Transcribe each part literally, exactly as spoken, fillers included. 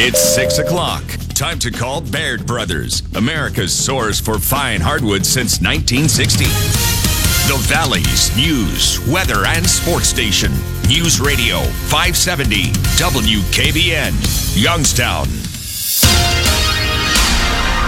It's six o'clock. Time to call Baird Brothers, America's source for fine hardwood since nineteen sixty. The Valley's news, weather, and sports station. News Radio five seventy W K B N, Youngstown.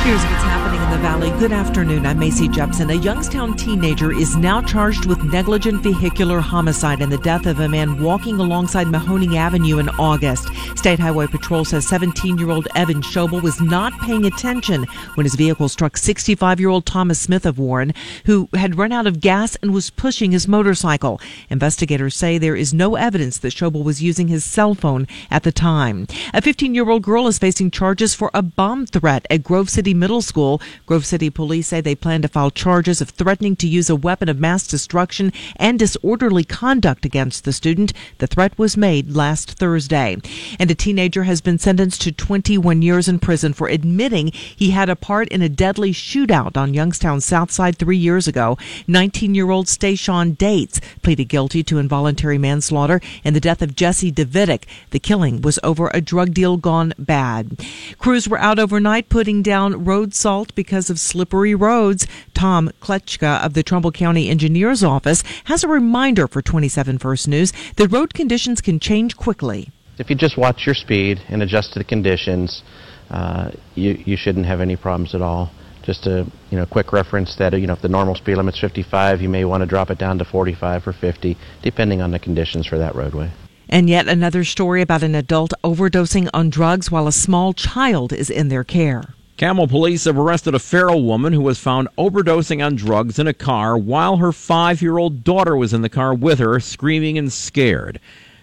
Here's what's happening in the Valley. Good afternoon. I'm Macy Jepson. A Youngstown teenager is now charged with negligent vehicular homicide in the death of a man walking alongside Mahoning Avenue in August. State Highway Patrol says seventeen-year-old Evan Schobel was not paying attention when his vehicle struck sixty-five-year-old Thomas Smith of Warren, who had run out of gas and was pushing his motorcycle. Investigators say there is no evidence that Schobel was using his cell phone at the time. A fifteen-year-old girl is facing charges for a bomb threat at Grove City Middle School. Grove City police say they plan to file charges of threatening to use a weapon of mass destruction and disorderly conduct against the student. The threat was made last Thursday. And a teenager has been sentenced to twenty-one years in prison for admitting he had a part in a deadly shootout on Youngstown's South Side three years ago. nineteen-year-old Stashon Dates pleaded guilty to involuntary manslaughter in the death of Jesse Davidik. The killing was over a drug deal gone bad. Crews were out overnight putting down road salt because of slippery roads. Tom Kletchka of the Trumbull County Engineer's Office has a reminder for twenty-seven First News that road conditions can change quickly. If you just watch your speed and adjust to the conditions, uh, you, you shouldn't have any problems at all. Just a you know quick reference that you know if the normal speed limit's fifty-five, you may want to drop it down to forty-five or fifty, depending on the conditions for that roadway. And yet another story about an adult overdosing on drugs while a small child is in their care. Camel police have arrested a feral woman who was found overdosing on drugs in a car while her five-year-old daughter was in the car with her, screaming and scared.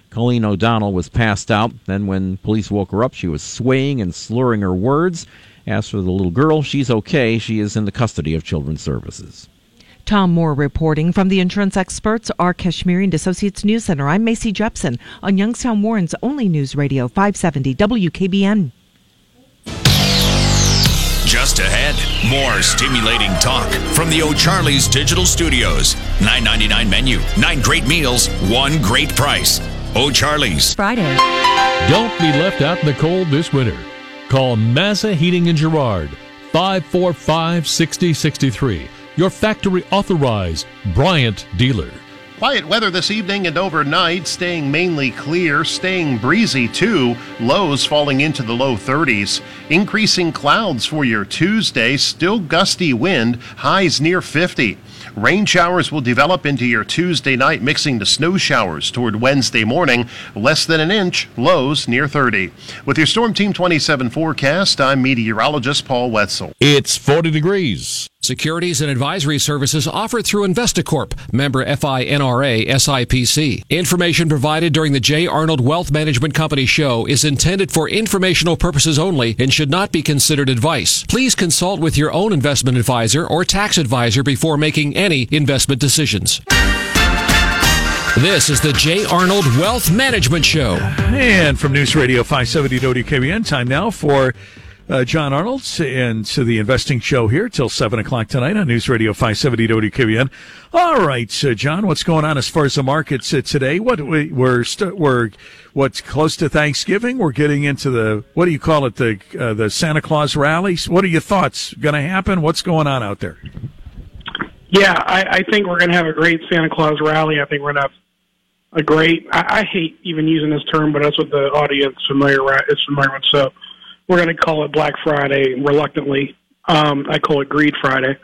Colleen O'Donnell was passed out. Then when police woke her up, she was swaying and slurring her words. As for the little girl, she's okay. She is in the custody of Children's Services. Tom Moore reporting from the insurance experts, our Kashmirian Associates News Center. I'm Macy Jepson on Youngstown Warren's only news radio, five seventy W K B N. Just ahead, more stimulating talk from the O'Charlie's digital studios. nine ninety-nine menu, nine great meals, one great price. O'Charlie's. Friday. Don't be left out in the cold this winter. Call Massa Heating and Girard, five four five, six oh six three. Your factory authorized Bryant dealer. Quiet weather this evening and overnight, staying mainly clear, staying breezy too, lows falling into the low thirties. Increasing clouds for your Tuesday, still gusty wind, highs near fifty. Rain showers will develop into your Tuesday night, mixing to snow showers toward Wednesday morning, less than an inch, lows near thirty. With your Storm Team twenty-seven forecast, I'm meteorologist Paul Wetzel. It's forty degrees. Securities and advisory services offered through Investicorp, member FINRA, S I P C. Information provided during the J. Arnold Wealth Management Company show is intended for informational purposes only and should not be considered advice. Please consult with your own investment advisor or tax advisor before making any investment decisions. This is the J. Arnold Wealth Management Show. And from News Radio five seventy W K B N, time now for Uh, John Arnold and to the investing show here till seven o'clock tonight on News Radio five seventy W K B N. All right, so John, what's going on as far as the markets uh, today? What we, we're, st- we're, what's close to Thanksgiving? We're getting into the, what do you call it, the uh, the Santa Claus rally? What are your thoughts going to happen? What's going on out there? Yeah, I, I think we're going to have a great Santa Claus rally. I think we're going to have a great, I, I hate even using this term, but that's what the audience familiar is familiar with, so. We're going to call it Black Friday, reluctantly. Um, I call it Greed Friday,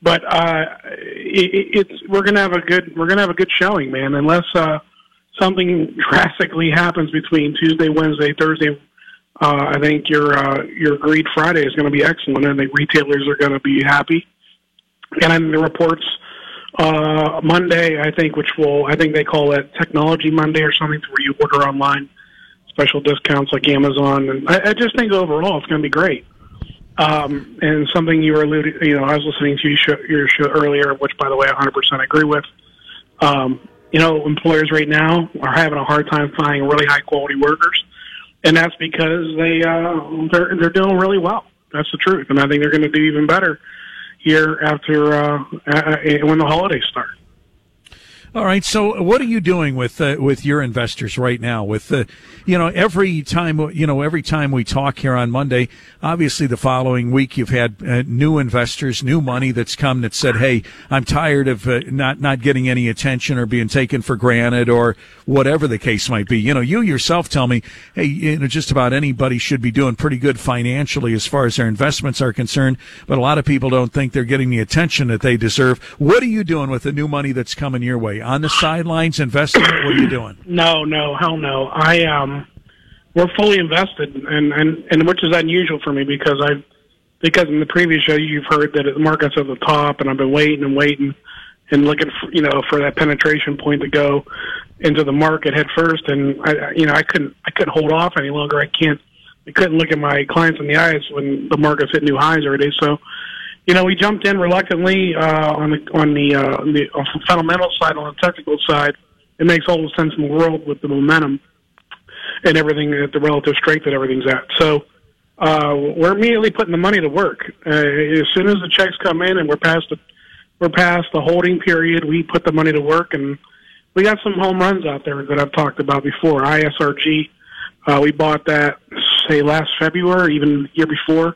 but uh, it, it's we're going to have a good we're going to have a good showing, man. Unless uh, something drastically happens between Tuesday, Wednesday, Thursday, uh, I think your uh, your Greed Friday is going to be excellent, and I think retailers are going to be happy. And I mean, the reports uh, Monday, I think, which will I think they call it Technology Monday or something, where you order online. Special discounts like Amazon, and I, I just think overall it's going to be great. Um, and something you were alluding, you know, I was listening to your show, your show earlier, which by the way, I one hundred percent agree with. Um, you know, employers right now are having a hard time finding really high quality workers, and that's because they uh, they're they're doing really well. That's the truth, and I think they're going to do even better here after uh, when the holidays start. All right. So what are you doing with uh, with your investors right now? With uh, you know, every time you know every time we talk here on Monday, obviously the following week you've had uh, new investors, new money that's come that said, "Hey, I'm tired of uh, not not getting any attention or being taken for granted or whatever the case might be." You know, you yourself tell me, "Hey, you know, just about anybody should be doing pretty good financially as far as their investments are concerned, but a lot of people don't think they're getting the attention that they deserve." What are you doing with the new money that's coming your way? On the sidelines, investing? What are you doing? No, no, hell no. I um, we're fully invested, and, and, and which is unusual for me because I, because in the previous show you've heard that the market's at the top, and I've been waiting and waiting, and looking for, you know, for that penetration point to go into the market head first, and I you know I couldn't I couldn't hold off any longer. I can't I couldn't look at my clients in the eyes when the market's hit new highs every day. So, you know, we jumped in reluctantly uh, on the on the, uh, on the on the fundamental side, on the technical side. It makes all the sense in the world with the momentum and everything at the relative strength that everything's at. So uh, we're immediately putting the money to work uh, as soon as the checks come in, and we're past the we're past the holding period. We put the money to work, and we got some home runs out there that I've talked about before. I S R G, uh, we bought that say last February, even the year before.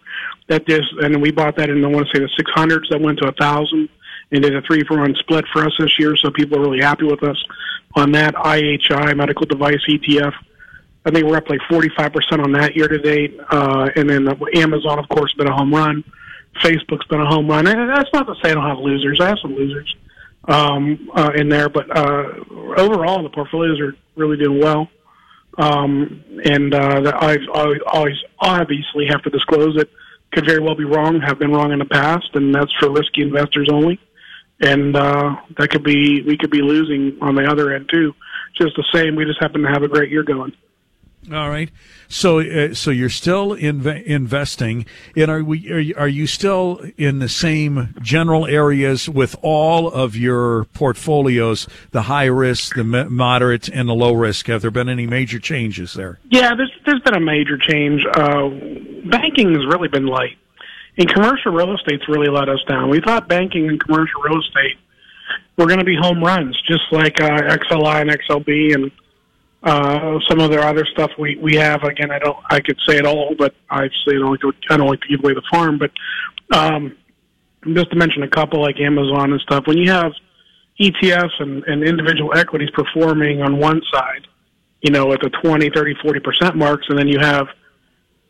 That is, and we bought that in, I want to say, the six hundreds. That went to a thousand and did a three-for-one split for us this year, so people are really happy with us on that. I H I, medical device E T F, I think we're up like forty-five percent on that year-to-date. Uh, and then Amazon, of course, been a home run. Facebook's been a home run. And that's not to say I don't have losers. I have some losers um, uh, in there. But uh, overall, the portfolios are really doing well. Um, and uh, I've always obviously have to disclose it. Could very well be wrong, have been wrong in the past, and that's for risky investors only. And uh, that could be, we could be losing on the other end too. Just the same, we just happen to have a great year going. All right, so uh, so you're still inv- investing, and are we? Are you, are you still in the same general areas with all of your portfolios? The high risk, the moderate, and the low risk. Have there been any major changes there? Yeah, there's there's been a major change. Uh, banking has really been light, and commercial real estate's really let us down. We thought banking and commercial real estate were going to be home runs, just like uh, X L I and X L B and. Uh, some of their other stuff we, we have, again, I don't, I could say it all, but I say it only, I don't like to give away the farm, but, um, just to mention a couple like Amazon and stuff, when you have E T Fs and, and individual equities performing on one side, you know, at the twenty, thirty, forty percent marks, and then you have,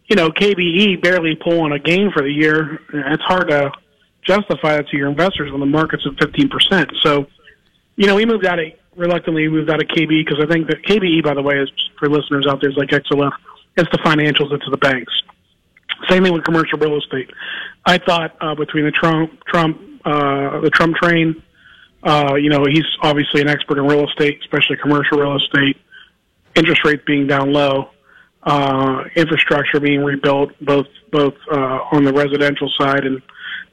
you know, K B E barely pulling a gain for the year, it's hard to justify that to your investors when the market's at fifteen percent. So, you know, we moved out of Reluctantly, we moved out of K B E because I think that K B E, by the way, is for listeners out there, is like X L F. It's the financials, it's the banks. Same thing with commercial real estate. I thought uh, between the Trump, Trump, uh, the Trump train, uh, you know, he's obviously an expert in real estate, especially commercial real estate. Interest rates being down low, uh, infrastructure being rebuilt, both both uh, on the residential side and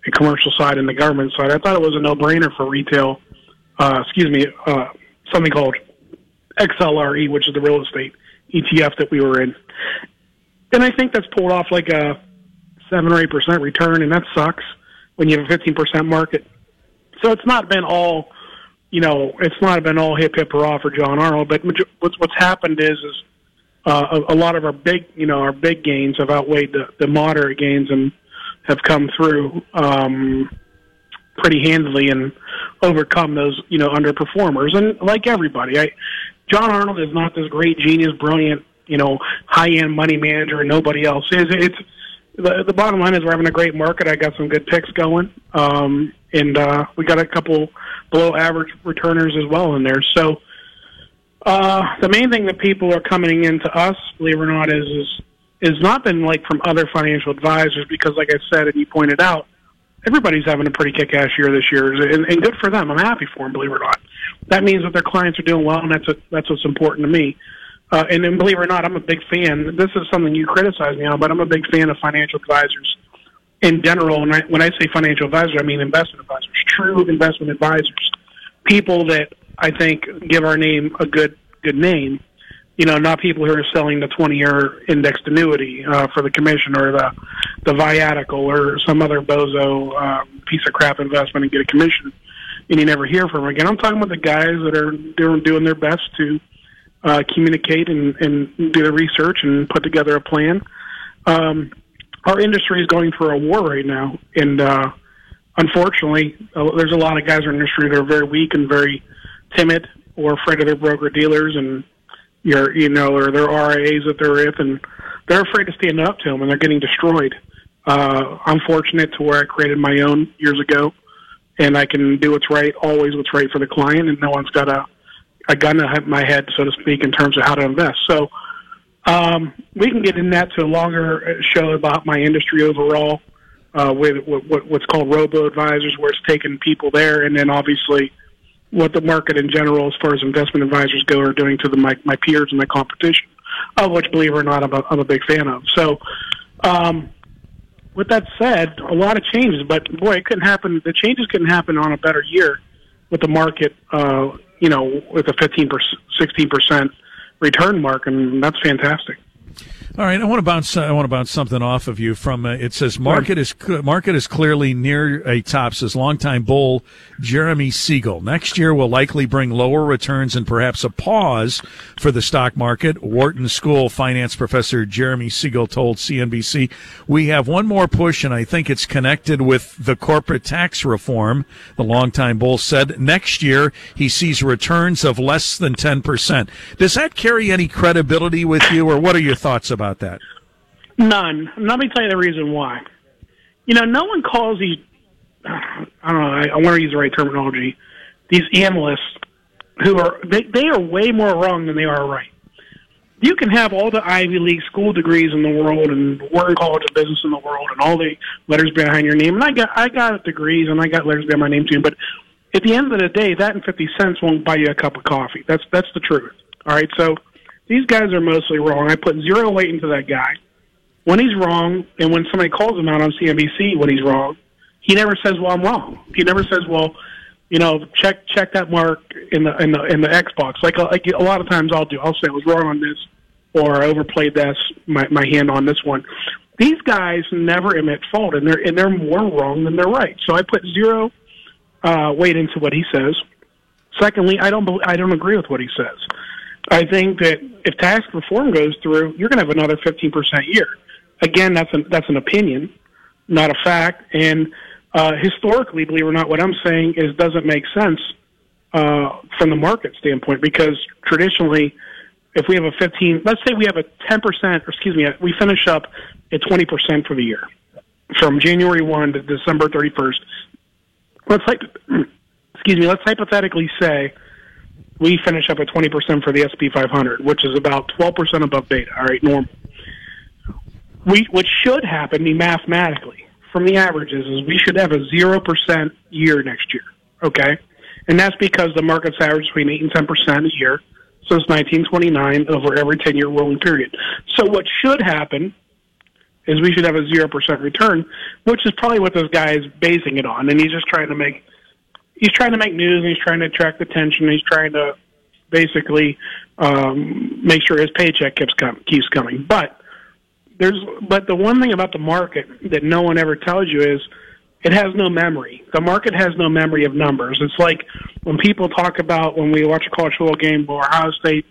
the commercial side and the government side. I thought it was a no-brainer for retail. Uh, excuse me. Uh, something called X L R E, which is the real estate E T F that we were in. And I think that's pulled off like a seven or eight percent return, and that sucks when you have a fifteen percent market. So it's not been all, you know, it's not been all hip, hip, hurrah for John Arnold, but what's, what's happened is, is uh, a, a lot of our big, you know, our big gains have outweighed the, the moderate gains and have come through um, pretty handily and overcome those, you know, underperformers. And like everybody, I, John Arnold is not this great genius, brilliant, you know, high-end money manager, and nobody else is. It's the, the bottom line is we're having a great market. I got some good picks going, um, and uh, we got a couple below-average returners as well in there. So uh, the main thing that people are coming into us, believe it or not, is is is not been like from other financial advisors because, like I said, and you pointed out, everybody's having a pretty kick-ass year this year, and, and good for them. I'm happy for them, believe it or not. That means that their clients are doing well, and that's a, that's what's important to me. Uh, and then, believe it or not, I'm a big fan. This is something you criticize me on, but I'm a big fan of financial advisors in general. And I, when I say financial advisor, I mean investment advisors, true investment advisors, people that I think give our name a good good name. You know, not people who are selling the twenty-year indexed annuity uh, for the commission or the the viatical or some other bozo uh, piece of crap investment and get a commission. and you never hear from them again. I'm talking about the guys that are doing, doing their best to uh, communicate and, and do the research and put together a plan. Um, our industry is going through a war right now, and uh, unfortunately, uh, there's a lot of guys in our industry that are very weak and very timid or afraid of their broker-dealers and your, you know, or their R I As that they're with, and they're afraid to stand up to them, and they're getting destroyed. Uh, I'm fortunate to where I created my own years ago, and I can do what's right, always what's right for the client, and no one's got a, a gun to my head, so to speak, in terms of how to invest. So um, we can get in that to a longer show about my industry overall uh, with what, what's called robo-advisors, where it's taking people there, and then obviously what the market in general, as far as investment advisors go, are doing to the, my, my peers and my competition, of which, believe it or not, I'm a, I'm a big fan of. So um, with that said, a lot of changes, but boy, it couldn't happen. The changes couldn't happen on a better year with the market, uh, you know, with a fifteen percent, sixteen percent return mark, and that's fantastic. All right, I want to bounce. I want to bounce something off of you from. Uh, it says market is market is clearly near a top. Says longtime bull Jeremy Siegel. Next year will likely bring lower returns and perhaps a pause for the stock market. Wharton School finance professor Jeremy Siegel told C N B C, "We have one more push, and I think it's connected with the corporate tax reform." The longtime bull said next year he sees returns of less than ten percent. Does that carry any credibility with you, or what are your thoughts about that? None. Let me tell you the reason why. You know, no one calls these, I don't know, I, I want to use the right terminology, these analysts who are, they, they are way more wrong than they are right. You can have all the Ivy League school degrees in the world and Wharton College of Business in the world and all the letters behind your name. And I got I got degrees and I got letters behind my name too. But at the end of the day, that and fifty cents won't buy you a cup of coffee. That's, that's the truth. All right, so these guys are mostly wrong. I put zero weight into that guy. When he's wrong, and when somebody calls him out on C N B C when he's wrong, he never says, well, I'm wrong. He never says, well, you know, check check that mark in the in the, in the Xbox. Like, like a lot of times I'll do. I'll say I was wrong on this, or I overplayed this, my, my hand on this one. These guys never admit fault, and they're, and they're more wrong than they're right. So I put zero uh, weight into what he says. Secondly, I don't I don't agree with what he says. I think that if tax reform goes through, you're going to have another fifteen percent year. Again, that's an, that's an opinion, not a fact. And uh, historically, believe it or not, what I'm saying is doesn't make sense uh, from the market standpoint, because traditionally, if we have a fifteen, let's say we have a ten percent, or excuse me, we finish up at twenty percent for the year from January first to December thirty-first. Let's excuse me. Let's hypothetically say we finish up at twenty percent for the S and P five hundred, which is about twelve percent above beta, all right, normal. We, what should happen mathematically from the averages is we should have a zero percent year next year, okay? And that's because the market's averaged between eight and ten percent a year since nineteen twenty-nine over every ten-year rolling period. So what should happen is we should have a zero percent return, which is probably what this guy is basing it on, and he's just trying to make – He's trying to make news, and he's trying to attract attention. He's trying to basically um, make sure his paycheck keeps com- keeps coming. But there's, but the one thing about the market that no one ever tells you is it has no memory. The market has no memory of numbers. It's like when people talk about when we watch a college football game or Ohio State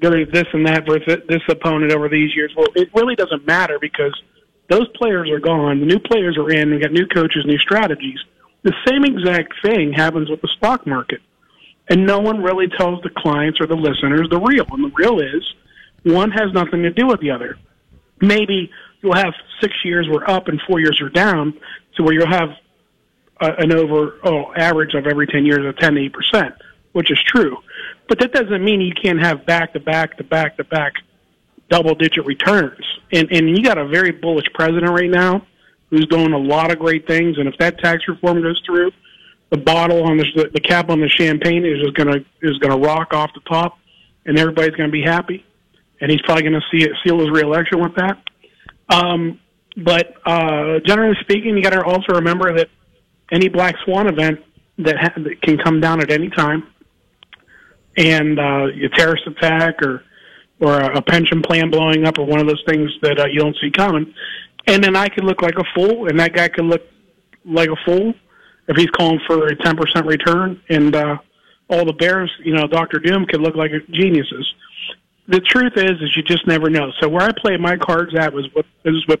doing this and that versus this opponent over these years. Well, it really doesn't matter because those players are gone. The new players are in. We've got new coaches, new strategies. The same exact thing happens with the stock market, and no one really tells the clients or the listeners the real. And the real is one has nothing to do with the other. Maybe you'll have six years where up and four years are down, to where you'll have uh, an overall average of every ten years of ten to eight percent, which is true. But that doesn't mean you can't have back-to-back-to-back-to-back double-digit returns. And, and you got a very bullish president right now who's doing a lot of great things, and if that tax reform goes through, the bottle on the, the cap on the champagne is just gonna is gonna rock off the top, and everybody's gonna be happy, and he's probably gonna see it, seal his reelection with that. Um, but uh, generally speaking, you got to also remember that any black swan event that, ha- that can come down at any time, and uh, a terrorist attack or or a pension plan blowing up or one of those things that uh, you don't see coming. And then I could look like a fool, and that guy could look like a fool, if he's calling for a ten percent return and uh, all the bears, you know, Doctor Doom could look like geniuses. The truth is, is you just never know. So where I play my cards at was with, is with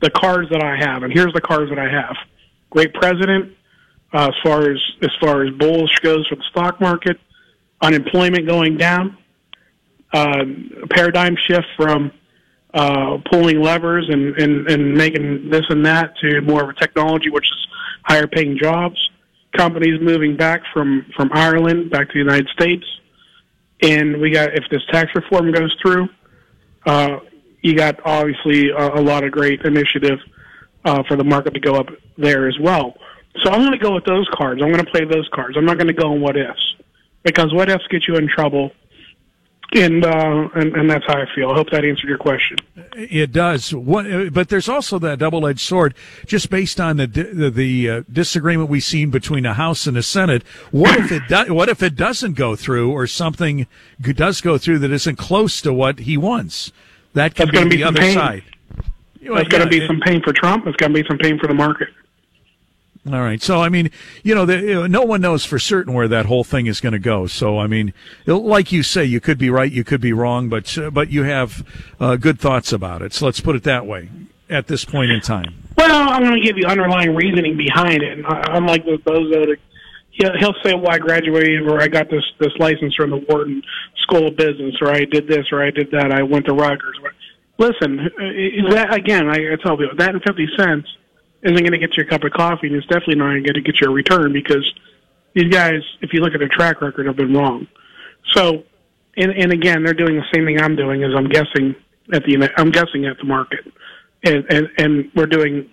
the cards that I have, and here's the cards that I have. Great president, uh, as far as as far as bullish goes for the stock market, unemployment going down, uh, a paradigm shift from uh, pulling levers and, and, and making this and that to more of a technology, which is higher paying jobs, companies moving back from, from Ireland back to the United States. And we got, if this tax reform goes through, uh, you got obviously a, a lot of great initiative uh, for the market to go up there as well. So I'm going to go with those cards. I'm going to play those cards. I'm not going to go on what ifs, because what ifs get you in trouble. And, uh, and and that's how I feel. I hope that answered your question. It does. What, but there's also that double-edged sword, just based on the the, the uh, disagreement we've seen between the House and the Senate. What if it do, What if it doesn't go through, or something does go through that isn't close to what he wants? That could be, be the other pain. Side. Well, that's yeah, going to be it, some pain for Trump. It's going to be some pain for the market. All right. So, I mean, you know, the, no one knows for certain where that whole thing is going to go. So, I mean, like you say, you could be right, you could be wrong, but uh, but you have uh, good thoughts about it. So let's put it that way at this point in time. Well, I'm going to give you underlying reasoning behind it. Unlike those that he'll say, well, I graduated, or I got this, this license from the Wharton School of Business, or I did this, or I did that, I went to Rutgers. Listen, that, again, I tell people, that and fifty cents isn't going to get you a cup of coffee, and it's definitely not going to get you a return, because these guys, if you look at their track record, have been wrong. So, and, and again, they're doing the same thing I'm doing, is I'm guessing at the I'm guessing at the market, and, and and we're doing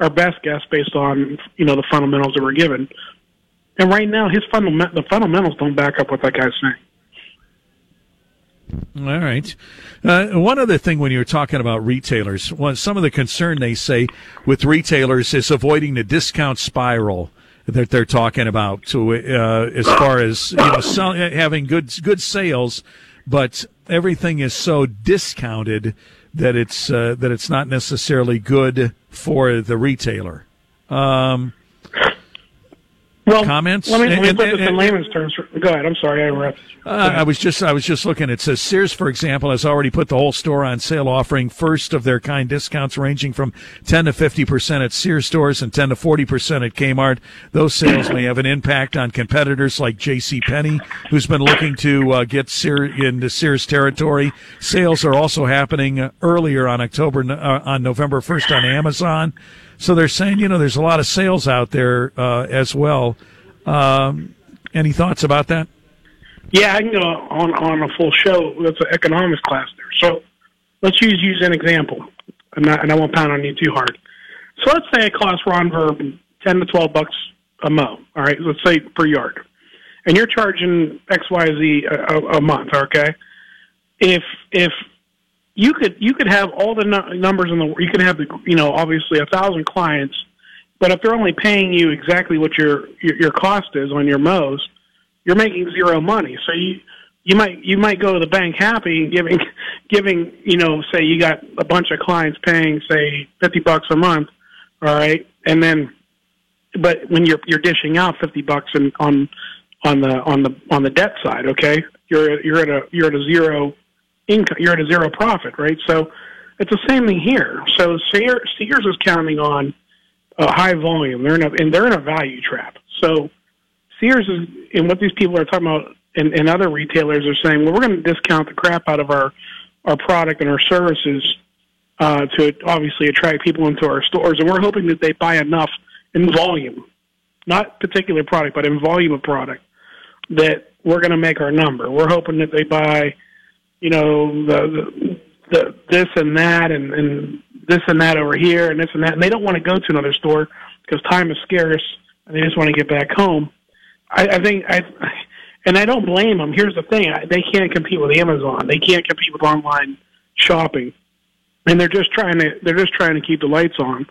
our best guess based on, you know, the fundamentals that we're given. And right now, his fundament the fundamentals don't back up what that guy's saying. All right. Uh, one other thing, when you were talking about retailers, one, some of the concern they say with retailers is avoiding the discount spiral that they're talking about. To uh, as far as, you know, sell, having good good sales, but everything is so discounted that it's uh, that it's not necessarily good for the retailer. Um, Well, comments? Let me, let me and, put and, this in layman's terms. For, go ahead. I'm sorry. I interrupted. Uh, I was just I was just looking. It says Sears, for example, has already put the whole store on sale, offering first of their kind discounts ranging from ten to fifty percent at Sears stores and ten to forty percent at Kmart. Those sales may have an impact on competitors like JCPenney, who's been looking to uh, get Sears into Sears territory. Sales are also happening earlier on October uh, on November first on Amazon. So they're saying, you know, there's a lot of sales out there uh, as well. Um, any thoughts about that? Yeah, I can go on, on a full show. That's an economics class there. So let's use, use an example, and, not, and I won't pound on you too hard. So let's say it costs Ron Verb ten to twelve bucks a mow, all right, let's say per yard. And you're charging X Y Z a, a, a month, okay? If if... You could you could have all the numbers in the you could have the you know obviously a thousand clients, but if they're only paying you exactly what your your, your cost is on your mows, you're making zero money. So you you might you might go to the bank happy giving giving you know say you got a bunch of clients paying say fifty bucks a month, all right, and then but when you're you're dishing out fifty bucks in, on on the on the on the debt side, okay, you're you're at a you're at a zero. Income, you're at a zero profit, right? So it's the same thing here. So Sears, Sears is counting on a high volume. They're in a, and they're in a value trap. So Sears is, and what these people are talking about, and, and other retailers are saying, well, we're going to discount the crap out of our, our product and our services uh, to obviously attract people into our stores, and we're hoping that they buy enough in volume, not particular product, but in volume of product, that we're going to make our number. We're hoping that they buy, you know, the, the, the this and that and, and this and that over here and this and that. And they don't want to go to another store because time is scarce and they just want to get back home. I, I think, I and I don't blame them. Here's the thing. I, they can't compete with Amazon. They can't compete with online shopping. And they're just trying to, they're just trying to keep the lights on.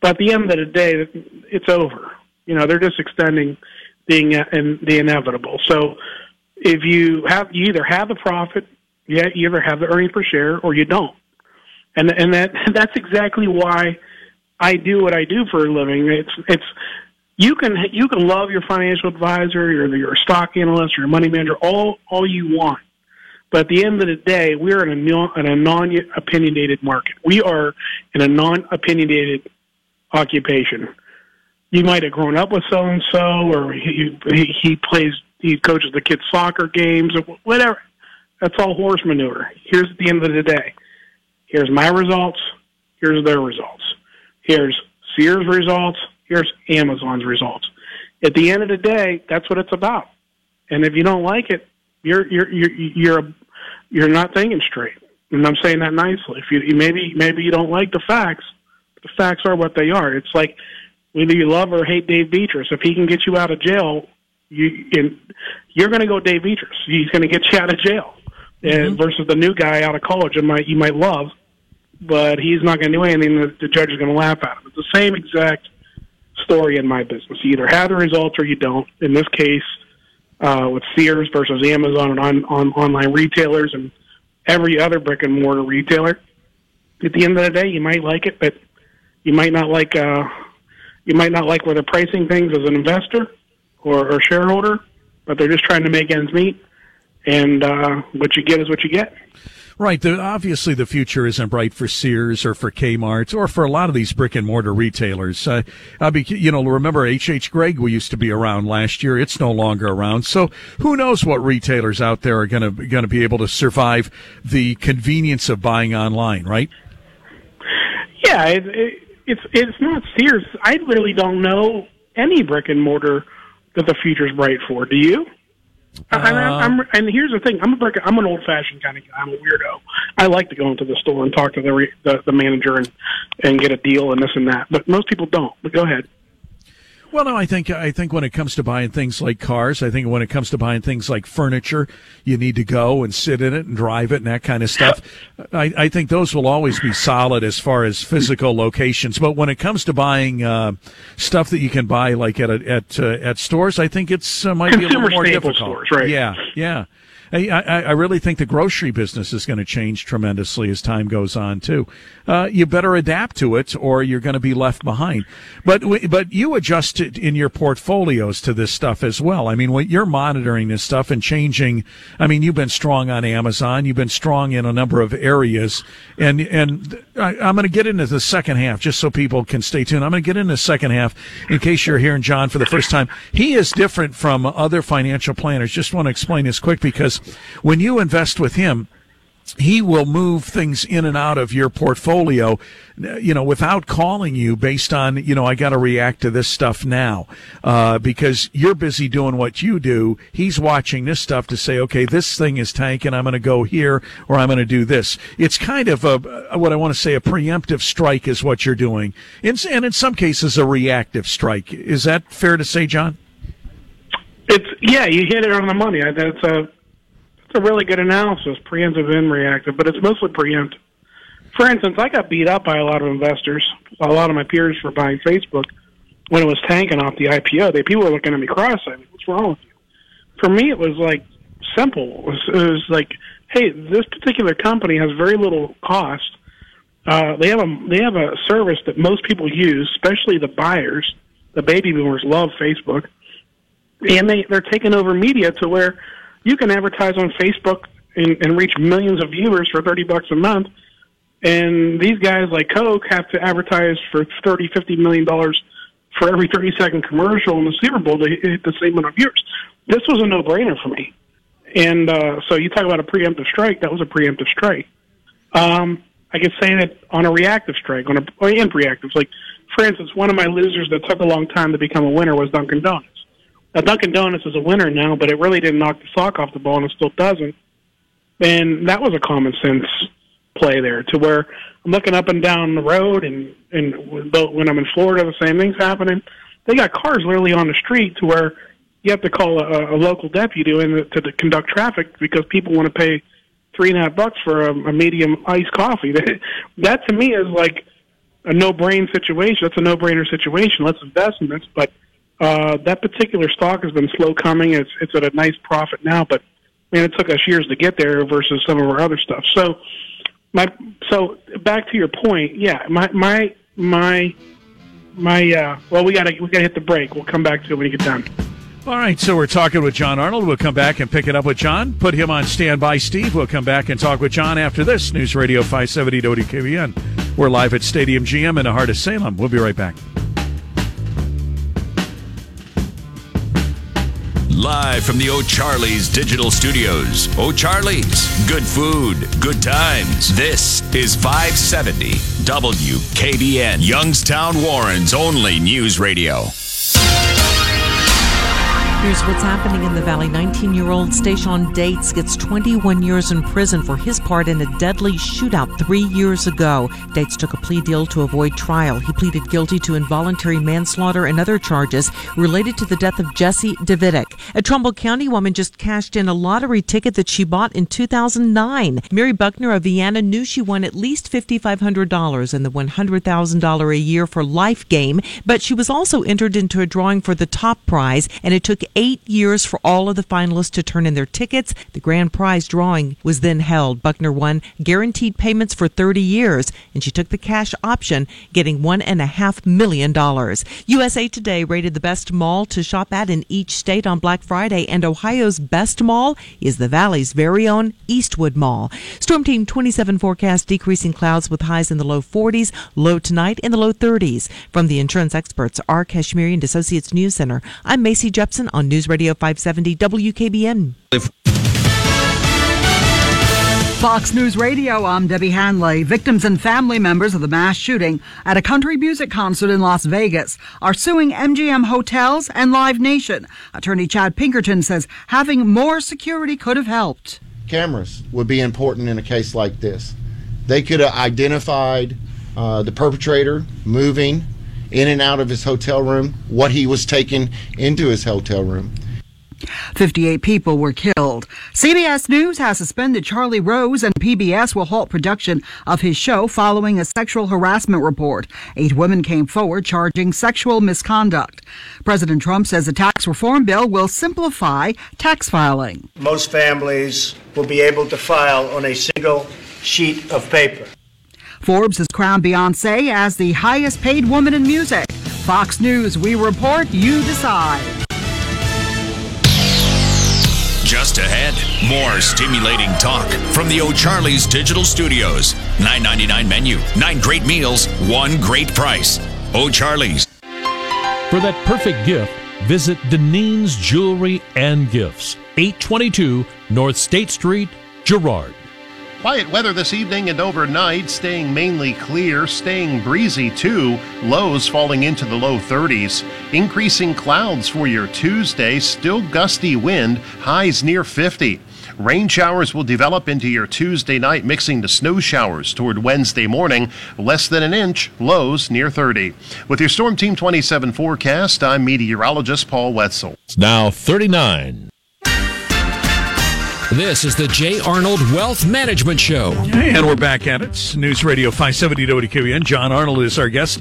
But at the end of the day, it's over. You know, they're just extending the, in, the inevitable. So if you have, you either have the profit, yeah, you either have the earnings per share or you don't, and and that that's exactly why I do what I do for a living. It's it's You can you can love your financial advisor, your your stock analyst, your money manager, all all you want. But at the end of the day, we are in a non, in a non-opinionated market. We are in a non-opinionated occupation. You might have grown up with so-and-so, or he, he, he plays, he coaches the kids' soccer games, or whatever. That's all horse manure. Here's at the end of the day. Here's my results. Here's their results. Here's Sears results. Here's Amazon's results. At the end of the day, that's what it's about. And if you don't like it, You're you're you're you're you're not thinking straight, and I'm saying that nicely. If you maybe maybe you don't like the facts, but the facts are what they are. It's like whether you love or hate Dave Beatrice. If he can get you out of jail, you and you're going to go Dave Beatrice. He's going to get you out of jail, mm-hmm. versus the new guy out of college you might you might love, but he's not going to do anything. The, the judge is going to laugh at him. It's the same exact story in my business. You either have the results or you don't. In this case. Uh, with Sears versus Amazon and on, on online retailers and every other brick and mortar retailer, at the end of the day, you might like it, but you might not like uh, you might not like where they're pricing things as an investor or, or shareholder, but they're just trying to make ends meet, and uh, what you get is what you get. Right. The, obviously, the future isn't bright for Sears or for Kmart or for a lot of these brick and mortar retailers. Uh, I be, you know, remember H H Gregg, we used to be around last year. It's no longer around. So who knows what retailers out there are going to going to be able to survive the convenience of buying online, right? Yeah, it, it, it's it's not Sears. I really don't know any brick and mortar that the future's bright for. Do you? Uh, and, I'm, I'm, and here's the thing: I'm a brick, I'm an old-fashioned kind of guy. I'm a weirdo. I like to go into the store and talk to the, re, the the manager and and get a deal and this and that. But most people don't. But go ahead. Well, no, I think I think when it comes to buying things like cars, I think when it comes to buying things like furniture, you need to go and sit in it and drive it and that kind of stuff. I, I think those will always be solid as far as physical locations. But when it comes to buying uh, stuff that you can buy like at a, at uh, at stores, I think it's uh, might Consumer be a little more difficult. Stores, right? Yeah, yeah. I, I really think the grocery business is going to change tremendously as time goes on, too. Uh, you better adapt to it or you're going to be left behind. But but you adjust it in your portfolios to this stuff as well. I mean, when you're monitoring this stuff and changing, I mean, you've been strong on Amazon. You've been strong in a number of areas. And, and I, I'm going to get into the second half just so people can stay tuned. I'm going to get into the second half in case you're hearing John for the first time. He is different from other financial planners. Just want to explain this quick because when you invest with him, he will move things in and out of your portfolio, you know, without calling you based on, you know, I got to react to this stuff now, uh, because you're busy doing what you do. He's watching this stuff to say, okay, this thing is tanking. I'm going to go here or I'm going to do this. It's kind of a, what I want to say, a preemptive strike is what you're doing. And in some cases, a reactive strike. Is that fair to say, John? It's, yeah, you hit it on the money. That's a, It's a really good analysis, preemptive and reactive, but it's mostly preemptive. For instance, I got beat up by a lot of investors, a lot of my peers for buying Facebook when it was tanking off the I P O. They people were looking at me cross-eyed. What's wrong with you? For me, it was like simple. It was, it was like, hey, this particular company has very little cost. Uh, they have a they have a service that most people use, especially the buyers. The baby boomers love Facebook, and they they're taking over media to where you can advertise on Facebook and, and reach millions of viewers for thirty bucks a month, and these guys like Coke have to advertise for thirty, fifty million dollars for every thirty-second commercial in the Super Bowl to hit the same amount of viewers. This was a no-brainer for me. And uh, so you talk about a preemptive strike, that was a preemptive strike. Um, I could say that on a reactive strike, on a, or in preactive. Like, for instance, one of my losers that took a long time to become a winner was Dunkin' Donuts. Now, Dunkin' Donuts is a winner now, but it really didn't knock the sock off the ball, and it still doesn't. And that was a common-sense play there, to where I'm looking up and down the road, and, and when I'm in Florida, the same thing's happening. They got cars literally on the street to where you have to call a, a local deputy in to, to conduct traffic because people want to pay three and a half bucks for a, a medium iced coffee. That, to me, is like a no-brain situation. That's a no-brainer situation. Let's invest in this, but Uh, that particular stock has been slow coming. It's it's at a nice profit now, but man, it took us years to get there versus some of our other stuff. So, my so back to your point, yeah, my my my my uh, well, we gotta we gotta hit the break. We'll come back to it when you get done. All right, so we're talking with John Arnold. We'll come back and pick it up with John. Put him on standby, Steve. We'll come back and talk with John after this. News Radio five seventy W K B N. We're live at Stadium G M in the heart of Salem. We'll be right back. Live from the O'Charlie's digital studios. O'Charlie's, good food, good times. This is five seventy W K B N, Youngstown, Warren's only news radio. Here's what's happening in the Valley. nineteen-year-old Stashon Dates gets twenty-one years in prison for his part in a deadly shootout three years ago. Dates took a plea deal to avoid trial. He pleaded guilty to involuntary manslaughter and other charges related to the death of Jesse Davidik. A Trumbull County woman just cashed in a lottery ticket that she bought in two thousand nine. Mary Buckner of Vienna knew she won at least five thousand five hundred dollars in the one hundred thousand dollars a year for life game, but she was also entered into a drawing for the top prize, and it took eight years for all of the finalists to turn in their tickets. The grand prize drawing was then held. Buckner won guaranteed payments for thirty years, and she took the cash option, getting one and a half million dollars. U S A Today rated the best mall to shop at in each state on Black Friday, and Ohio's best mall is the Valley's very own Eastwood Mall. Storm Team twenty-seven forecast decreasing clouds with highs in the low forties, low tonight in the low thirties. From the insurance experts, our Kashmirian Associates News Center, I'm Macy Jepson on News Radio five seventy W K B N. Fox News Radio, I'm Debbie Hanley. Victims and family members of the mass shooting at a country music concert in Las Vegas are suing M G M Hotels and Live Nation. Attorney Chad Pinkerton says having more security could have helped. Cameras would be important in a case like this. They could have identified uh, the perpetrator moving in and out of his hotel room, what he was taking into his hotel room. fifty-eight people were killed. C B S News has suspended Charlie Rose, and P B S will halt production of his show following a sexual harassment report. Eight women came forward charging sexual misconduct. President Trump says the tax reform bill will simplify tax filing. Most families will be able to file on a single sheet of paper. Forbes has crowned Beyoncé as the highest paid woman in music. Fox News, we report, you decide. Just ahead, more stimulating talk from the O'Charlie's digital studios. nine ninety-nine menu, nine great meals, one great price. O'Charlie's. For that perfect gift, visit Deneen's Jewelry and Gifts, eight twenty-two North State Street, Girard. Quiet weather this evening and overnight, staying mainly clear, staying breezy too, lows falling into the low thirties. Increasing clouds for your Tuesday, still gusty wind, highs near fifty. Rain showers will develop into your Tuesday night, mixing to snow showers toward Wednesday morning. Less than an inch, lows near thirty. With your Storm Team twenty-seven forecast, I'm meteorologist Paul Wetzel. It's now thirty-nine. This is the J. Arnold Wealth Management Show. And we're back at it. News Radio five seventy W K B N. John Arnold is our guest.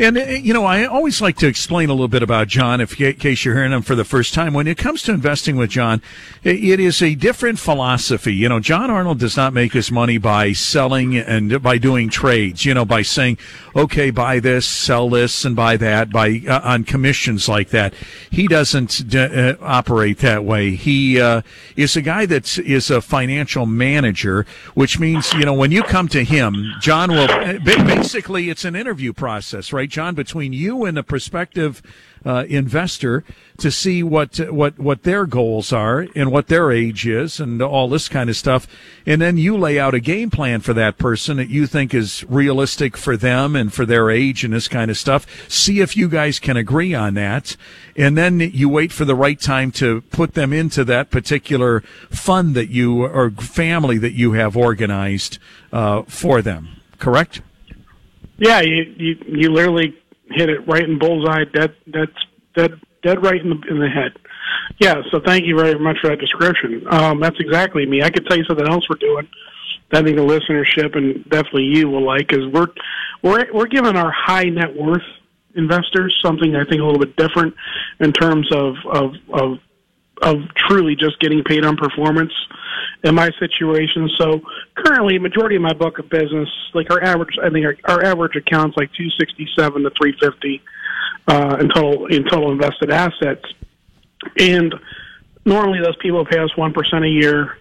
And, you know, I always like to explain a little bit about John, if, in case you're hearing him for the first time. When it comes to investing with John, it is a different philosophy. You know, John Arnold does not make his money by selling and by doing trades, you know, by saying, okay, buy this, sell this, and buy that, by uh, on commissions like that. He doesn't uh, operate that way. He uh, is a guy that is a financial manager, which means, you know, when you come to him, John will basically, it's an interview process, right, John, between you and the prospective uh, investor to see what what what their goals are and what their age is and all this kind of stuff. And then you lay out a game plan for that person that you think is realistic for them and for their age and this kind of stuff. See if you guys can agree on that. And then you wait for the right time to put them into that particular fund that you or family that you have organized uh, for them, correct? Yeah, you, you you literally hit it right in bullseye. That that's dead dead right in the in the head. Yeah. So thank you very much for that description. Um, that's exactly me. I could tell you something else we're doing that I think the listenership and definitely you will like, because we're we're we're giving our high net worth investors something I think a little bit different in terms of of of. of truly just getting paid on performance in my situation. So currently, the majority of my book of business, like our average, I think our, our average account's like two sixty-seven to three fifty uh, in total in total invested assets. And normally, those people pay us one percent a year,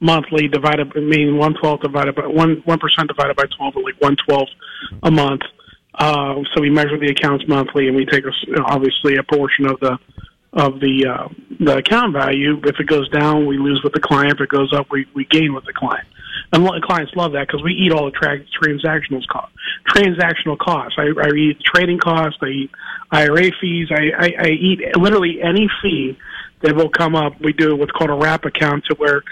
monthly divided. I mean, one twelfth divided by one one percent divided by twelve, or like one twelfth a month. Uh, so we measure the accounts monthly, and we take a, you know, obviously a portion of the of the uh, the account value. If it goes down, we lose with the client. If it goes up, we, we gain with the client. And clients love that because we eat all the tra- transactional costs. Transactional costs. I, I eat trading costs. I eat I R A fees. I, I, I eat literally any fee that will come up. We do what's called a wrap account, to where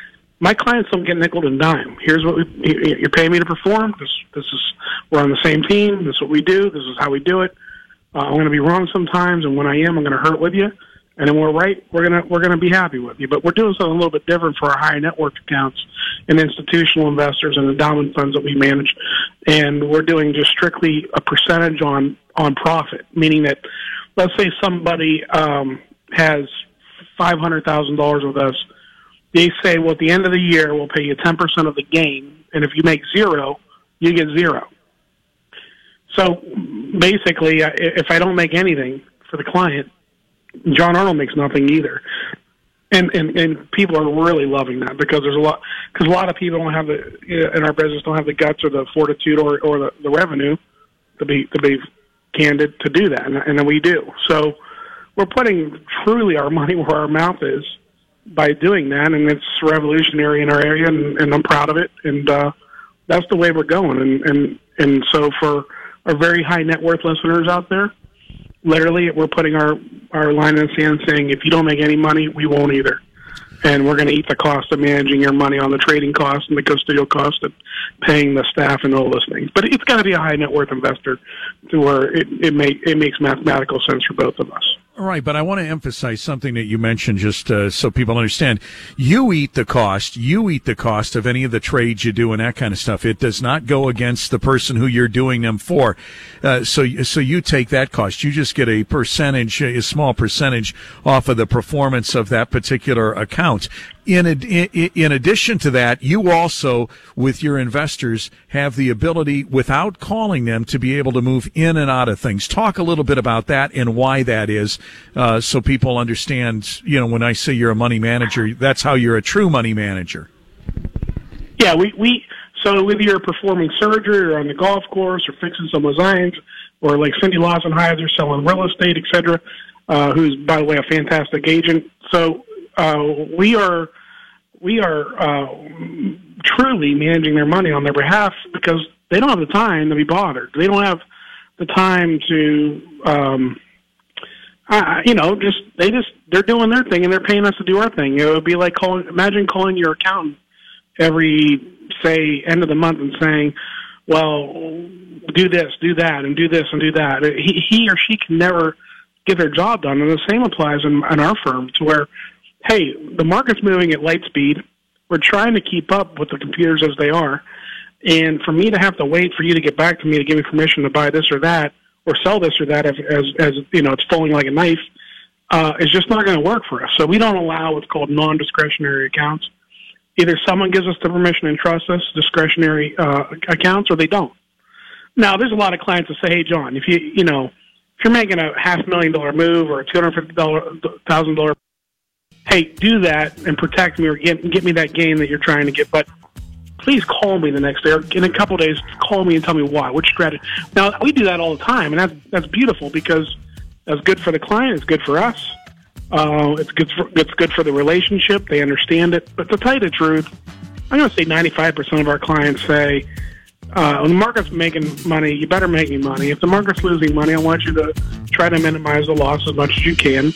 my clients don't get nickel and dime. Here's what we, you pay me to perform. This this is we're on the same team. This is what we do. This is how we do it. Uh, I'm going to be wrong sometimes, and when I am, I'm going to hurt with you. And then we're right, we're gonna we're gonna be happy with you. But we're doing something a little bit different for our high net worth accounts and institutional investors and endowment funds that we manage. And we're doing just strictly a percentage on, on profit, meaning that let's say somebody um, has five hundred thousand dollars with us. They say, well, at the end of the year, we'll pay you ten percent of the gain, and if you make zero, you get zero. So basically, if I don't make anything for the client, John Arnold makes nothing either, and and and people are really loving that, because there's a lot because a lot of people don't have the in our business don't have the guts or the fortitude or or the, the revenue to be to be candid to do that, and, and then we do. So we're putting truly our money where our mouth is by doing that, and it's revolutionary in our area, and, and I'm proud of it, and uh, that's the way we're going, and and and so for our very high net worth listeners out there. Literally, we're putting our, our line in the sand saying, if you don't make any money, we won't either. And we're going to eat the cost of managing your money on the trading costs and the custodial cost of paying the staff and all those things. But it's got to be a high net worth investor to where it, it, may, it makes mathematical sense for both of us. All right, but I want to emphasize something that you mentioned just uh, so people understand. You eat the cost. You eat the cost of any of the trades you do and that kind of stuff. It does not go against the person who you're doing them for. Uh, so, so you take that cost. You just get a percentage, a small percentage off of the performance of that particular account. In, ad- in addition to that, you also, with your investors, have the ability, without calling them, to be able to move in and out of things. Talk a little bit about that and why that is, uh, so people understand, you know, when I say you're a money manager, that's how you're a true money manager. Yeah, we, we so whether you're performing surgery or on the golf course or fixing some designs, or like Cindy Lausenheiser selling real estate, et cetera, uh, who's, by the way, a fantastic agent. So, Uh, we are we are uh, truly managing their money on their behalf, because they don't have the time to be bothered. They don't have the time to, um, uh, you know, just they just they're doing their thing and they're paying us to do our thing. It would be like calling, imagine calling your accountant every, say, end of the month and saying, well, do this, do that, and do this and do that. He, he or she can never get their job done, and the same applies in, in our firm, to where, hey, the market's moving at light speed. We're trying to keep up with the computers as they are. And for me to have to wait for you to get back to me to give me permission to buy this or that or sell this or that, as, as, as you know, it's falling like a knife, uh, is just not going to work for us. So we don't allow what's called non-discretionary accounts. Either someone gives us the permission and trusts us, discretionary uh, accounts, or they don't. Now, there's a lot of clients that say, hey, John, if you, you know, if you're making a half million dollar move or a two hundred fifty thousand dollars hey, do that and protect me, or get, get me that gain that you're trying to get. But please call me the next day, or in a couple of days, call me and tell me why, which strategy. Now, we do that all the time, and that's, that's beautiful, because that's good for the client. It's good for us. Uh, it's good for, it's good for the relationship. They understand it. But to tell you the truth, I'm going to say ninety-five percent of our clients say, uh, when the market's making money, you better make me money. If the market's losing money, I want you to try to minimize the loss as much as you can.